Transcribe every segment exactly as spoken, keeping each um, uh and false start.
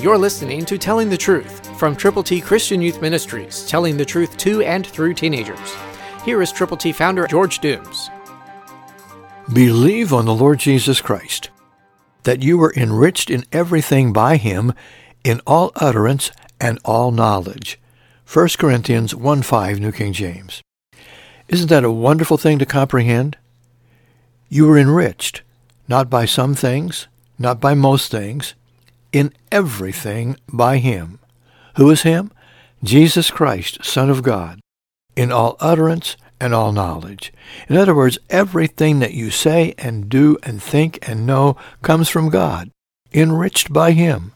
You're listening to Telling the Truth from Triple T Christian Youth Ministries, telling the truth to and through teenagers. Here is Triple T founder George Dooms. Believe on the Lord Jesus Christ, that you were enriched in everything by him, in all utterance and all knowledge. First Corinthians one five, New King James. Isn't that a wonderful thing to comprehend? You were enriched, not by some things, not by most things, in everything by him. Who is him? Jesus Christ, Son of God, in all utterance and all knowledge. In other words, everything that you say and do and think and know comes from God, enriched by him.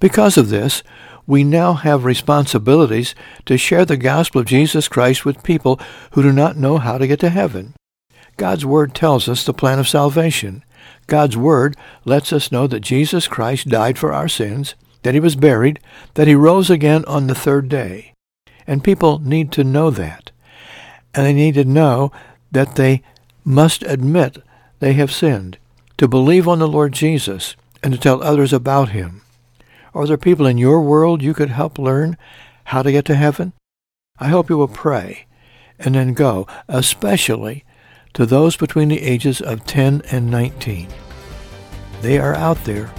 Because of this, we now have responsibilities to share the gospel of Jesus Christ with people who do not know how to get to heaven. God's Word tells us the plan of salvation. God's Word lets us know that Jesus Christ died for our sins, that he was buried, that he rose again on the third day. And people need to know that. And they need to know that they must admit they have sinned, to believe on the Lord Jesus, and to tell others about him. Are there people in your world you could help learn how to get to heaven? I hope you will pray and then go, especially to those between the ages of ten and nineteen. They are out there.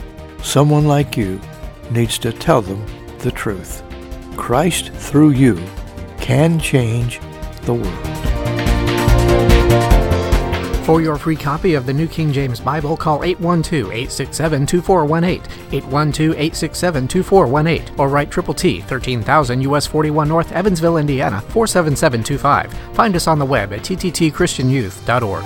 Someone like you needs to tell them the truth. Christ through you can change the world. For your free copy of the New King James Bible, call eight one two, eight six seven, two four one eight, eight one two, eight six seven, two four one eight, or write Triple T, thirteen thousand U S forty-one North, Evansville, Indiana, four seven seven two five. Find us on the web at t t t christian youth dot org.